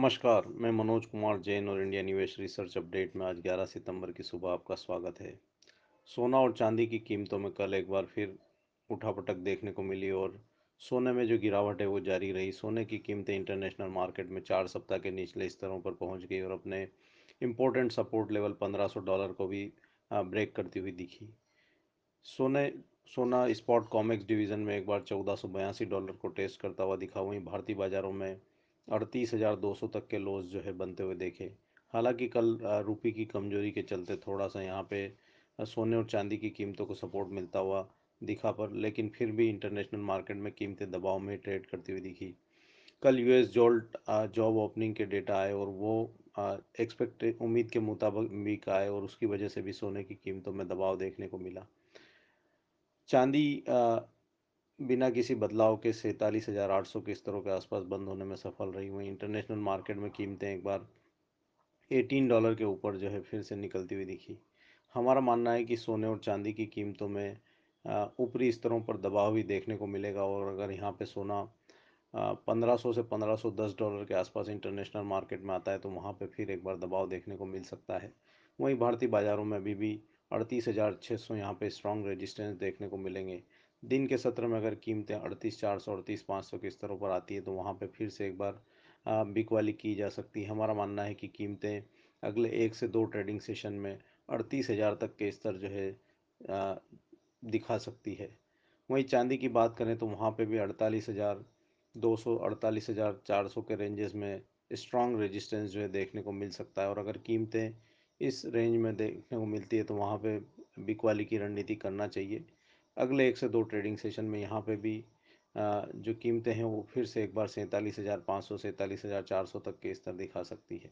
नमस्कार, मैं मनोज कुमार जैन और इंडिया निवेश रिसर्च अपडेट में आज 11 सितंबर की सुबह आपका स्वागत है। सोना और चांदी की कीमतों में कल एक बार फिर उठापटक देखने को मिली और सोने में जो गिरावट है वो जारी रही। सोने की कीमतें इंटरनेशनल मार्केट में 4 सप्ताह के निचले स्तरों पर पहुंच गई और अपने इम्पोर्टेंट सपोर्ट लेवल $1500 को भी ब्रेक करती हुई दिखी। सोना स्पॉट कॉमेक्स डिवीज़न में एक बार $1482 को टेस्ट करता हुआ दिखा। वहीं भारतीय बाज़ारों में 38,200 तक के लोज जो है बनते हुए देखे। हालांकि कल रुपये की कमजोरी के चलते थोड़ा सा यहाँ पे सोने और चांदी की कीमतों को सपोर्ट मिलता हुआ दिखा पर, लेकिन फिर भी इंटरनेशनल मार्केट में कीमतें दबाव में ट्रेड करती हुई दिखी। कल यूएस जोल्ट जॉब ओपनिंग के डेटा आए और वो एक्सपेक्टेड उम्मीद के मुताबिक वीक आए और उसकी वजह से भी सोने की कीमतों में दबाव देखने को मिला। चांदी बिना किसी बदलाव के 47,800 के स्तरों के आसपास बंद होने में सफल रही। वहीं इंटरनेशनल मार्केट में कीमतें एक बार $18 के ऊपर जो है फिर से निकलती हुई दिखी। हमारा मानना है कि सोने और चांदी की कीमतों में ऊपरी स्तरों पर दबाव भी देखने को मिलेगा और अगर यहाँ पे सोना $1,500 से $1,510 के आसपास इंटरनेशनल मार्केट में आता है तो वहाँ पर फिर एक बार दबाव देखने को मिल सकता है। वहीं भारतीय बाज़ारों में अभी भी 38,600 यहाँ पर स्ट्रॉन्ग रेजिस्टेंस देखने को मिलेंगे। दिन के सत्र में अगर कीमतें 38,400 और 38,500 के स्तरों पर आती है तो वहाँ पे फिर से एक बार बिकवाली की जा सकती है। हमारा मानना है कि कीमतें अगले 1 से 2 ट्रेडिंग सेशन में 38,000 तक के स्तर जो है दिखा सकती है। वहीं चांदी की बात करें तो वहाँ पे भी 48,200 48,400 के रेंजेस में स्ट्रॉन्ग रेजिस्टेंस जो है देखने को मिल सकता है और अगर कीमतें इस रेंज में देखने को मिलती है तो वहाँ पर बिकवाली की रणनीति करना चाहिए। अगले 1 से 2 ट्रेडिंग सेशन में यहाँ पे भी जो कीमतें हैं वो फिर से एक बार 47,500 47,400 तक के स्तर दिखा सकती है।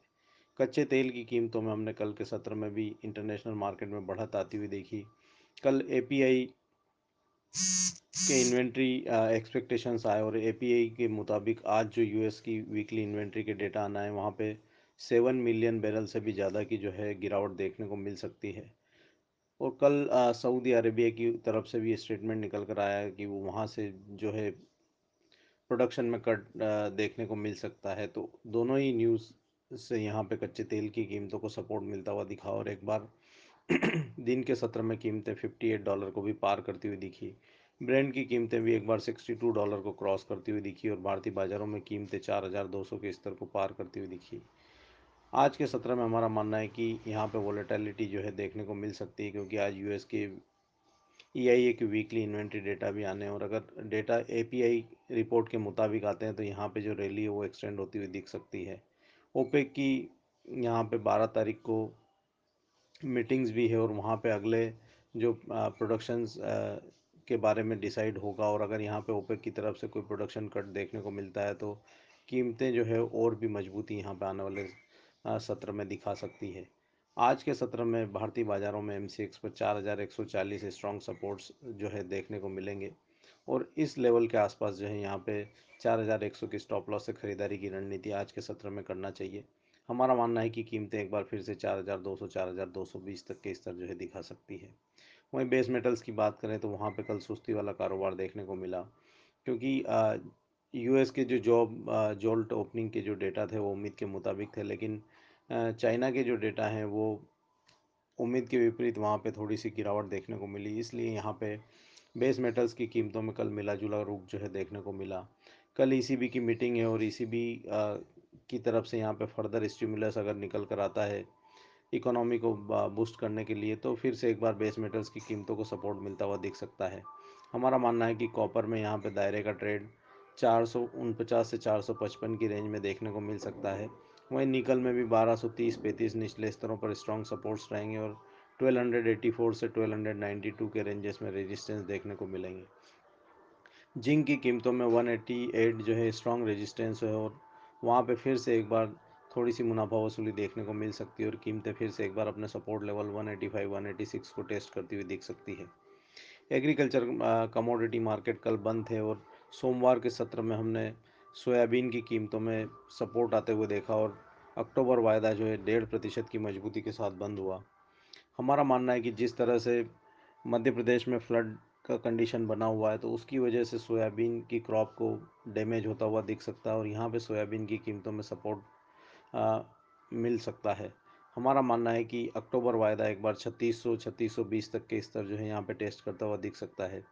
कच्चे तेल की कीमतों में हमने कल के सत्र में भी इंटरनेशनल मार्केट में बढ़त आती हुई देखी। कल एपीआई के इन्वेंट्री एक्सपेक्टेशंस आए और एपीआई के मुताबिक आज जो यूएस की वीकली इन्वेंट्री के डेटा आना है वहाँ पर 7 मिलियन बैरल से भी ज़्यादा की जो है गिरावट देखने को मिल सकती है। और कल सऊदी अरेबिया की तरफ से भी स्टेटमेंट निकल कर आया कि वो वहाँ से जो है प्रोडक्शन में कट देखने को मिल सकता है। तो दोनों ही न्यूज़ से यहाँ पे कच्चे तेल की कीमतों को सपोर्ट मिलता हुआ दिखा और एक बार दिन के सत्र में कीमतें $58 को भी पार करती हुई दिखी। ब्रेंट की कीमतें भी एक बार $62 को क्रॉस करती हुई दिखी और भारतीय बाज़ारों में कीमतें 4,200 के स्तर को पार करती हुई दिखी। आज के सत्र में हमारा मानना है कि यहाँ पे वॉलेटिलिटी जो है देखने को मिल सकती है क्योंकि आज यूएस के ईआईए के वीकली इन्वेंट्री डेटा भी आने हैं और अगर डेटा एपीआई रिपोर्ट के मुताबिक आते हैं तो यहाँ पे जो रैली है वो एक्सटेंड होती हुई दिख सकती है। ओपेक की यहाँ पे 12 तारीख को मीटिंग्स भी है और वहाँ पर अगले जो प्रोडक्शंस के बारे में डिसाइड होगा और अगर यहाँ पर ओपेक की तरफ से कोई प्रोडक्शन कट देखने को मिलता है तो कीमतें जो है और भी मजबूती यहाँ पर आने वाले सत्र में दिखा सकती है। आज के सत्र में भारतीय बाज़ारों में MCX पर 4,140 स्ट्रॉन्ग सपोर्ट्स जो है देखने को मिलेंगे और इस लेवल के आसपास जो है यहाँ पे 4,100 की स्टॉप लॉस से खरीदारी की रणनीति आज के सत्र में करना चाहिए। हमारा मानना है कि कीमतें एक बार फिर से 4,200 4,220 तक के स्तर जो है दिखा सकती है। वहीं बेस मेटल्स की बात करें तो वहाँ पर कल सुस्ती वाला कारोबार देखने को मिला क्योंकि यूएस के जो जॉब जोल्ट ओपनिंग के जो डेटा थे वो उम्मीद के मुताबिक थे, लेकिन चाइना के जो डेटा हैं वो उम्मीद के विपरीत वहाँ पे थोड़ी सी गिरावट देखने को मिली। इसलिए यहाँ पे बेस मेटल्स की कीमतों में कल मिला जुला रूप जो है देखने को मिला। कल ईसीबी की मीटिंग है और ईसीबी की तरफ से यहाँ पे फर्दर स्टिमुलस अगर निकल कर आता है इकोनॉमी को बूस्ट करने के लिए तो फिर से एक बार बेस मेटल्स की कीमतों को सपोर्ट मिलता हुआ दिख सकता है। हमारा मानना है कि कॉपर में यहाँ पर दायरे का ट्रेड 449 से 455 की रेंज में देखने को मिल सकता है। वहीं निकल में भी 1230-35 निचले स्तरों पर स्ट्रॉन्ग सपोर्ट्स रहेंगे और 1284 से 1292 के रेंजेस में रेजिस्टेंस देखने को मिलेंगे। जिंक की कीमतों में 188 जो है स्ट्रॉन्ग रेजिस्टेंस है और वहां पे फिर से एक बार थोड़ी सी मुनाफा वसूली देखने को मिल सकती है और कीमतें फिर से एक बार अपने सपोर्ट लेवल 185-186 को टेस्ट करती हुई दिख सकती है। एग्रीकल्चर कमोडिटी मार्केट कल बंद थे और सोमवार के सत्र में हमने सोयाबीन की कीमतों में सपोर्ट आते हुए देखा और अक्टूबर वायदा जो है 1.5% की मजबूती के साथ बंद हुआ। हमारा मानना है कि जिस तरह से मध्य प्रदेश में फ्लड का कंडीशन बना हुआ है तो उसकी वजह से सोयाबीन की क्रॉप को डैमेज होता हुआ दिख सकता है और यहाँ पे सोयाबीन की कीमतों में सपोर्ट मिल सकता है। हमारा मानना है कि अक्टूबर वायदा एक बार 3600-3620 तक के स्तर जो है यहाँ पे टेस्ट करता हुआ दिख सकता है।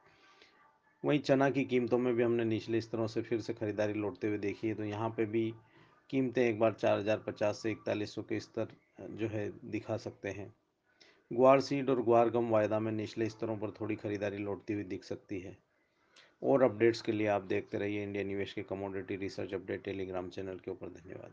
वहीं चना की कीमतों में भी हमने निचले स्तरों से फिर से ख़रीदारी लौटते हुए देखी है, तो यहाँ पे भी कीमतें एक बार 4050 से 4100 के स्तर जो है दिखा सकते हैं। ग्वार सीड और ग्वार गम वायदा में निचले स्तरों पर थोड़ी खरीदारी लौटती हुई दिख सकती है। और अपडेट्स के लिए आप देखते रहिए इंडिया निवेश के commodity research update Telegram channel के ऊपर। धन्यवाद।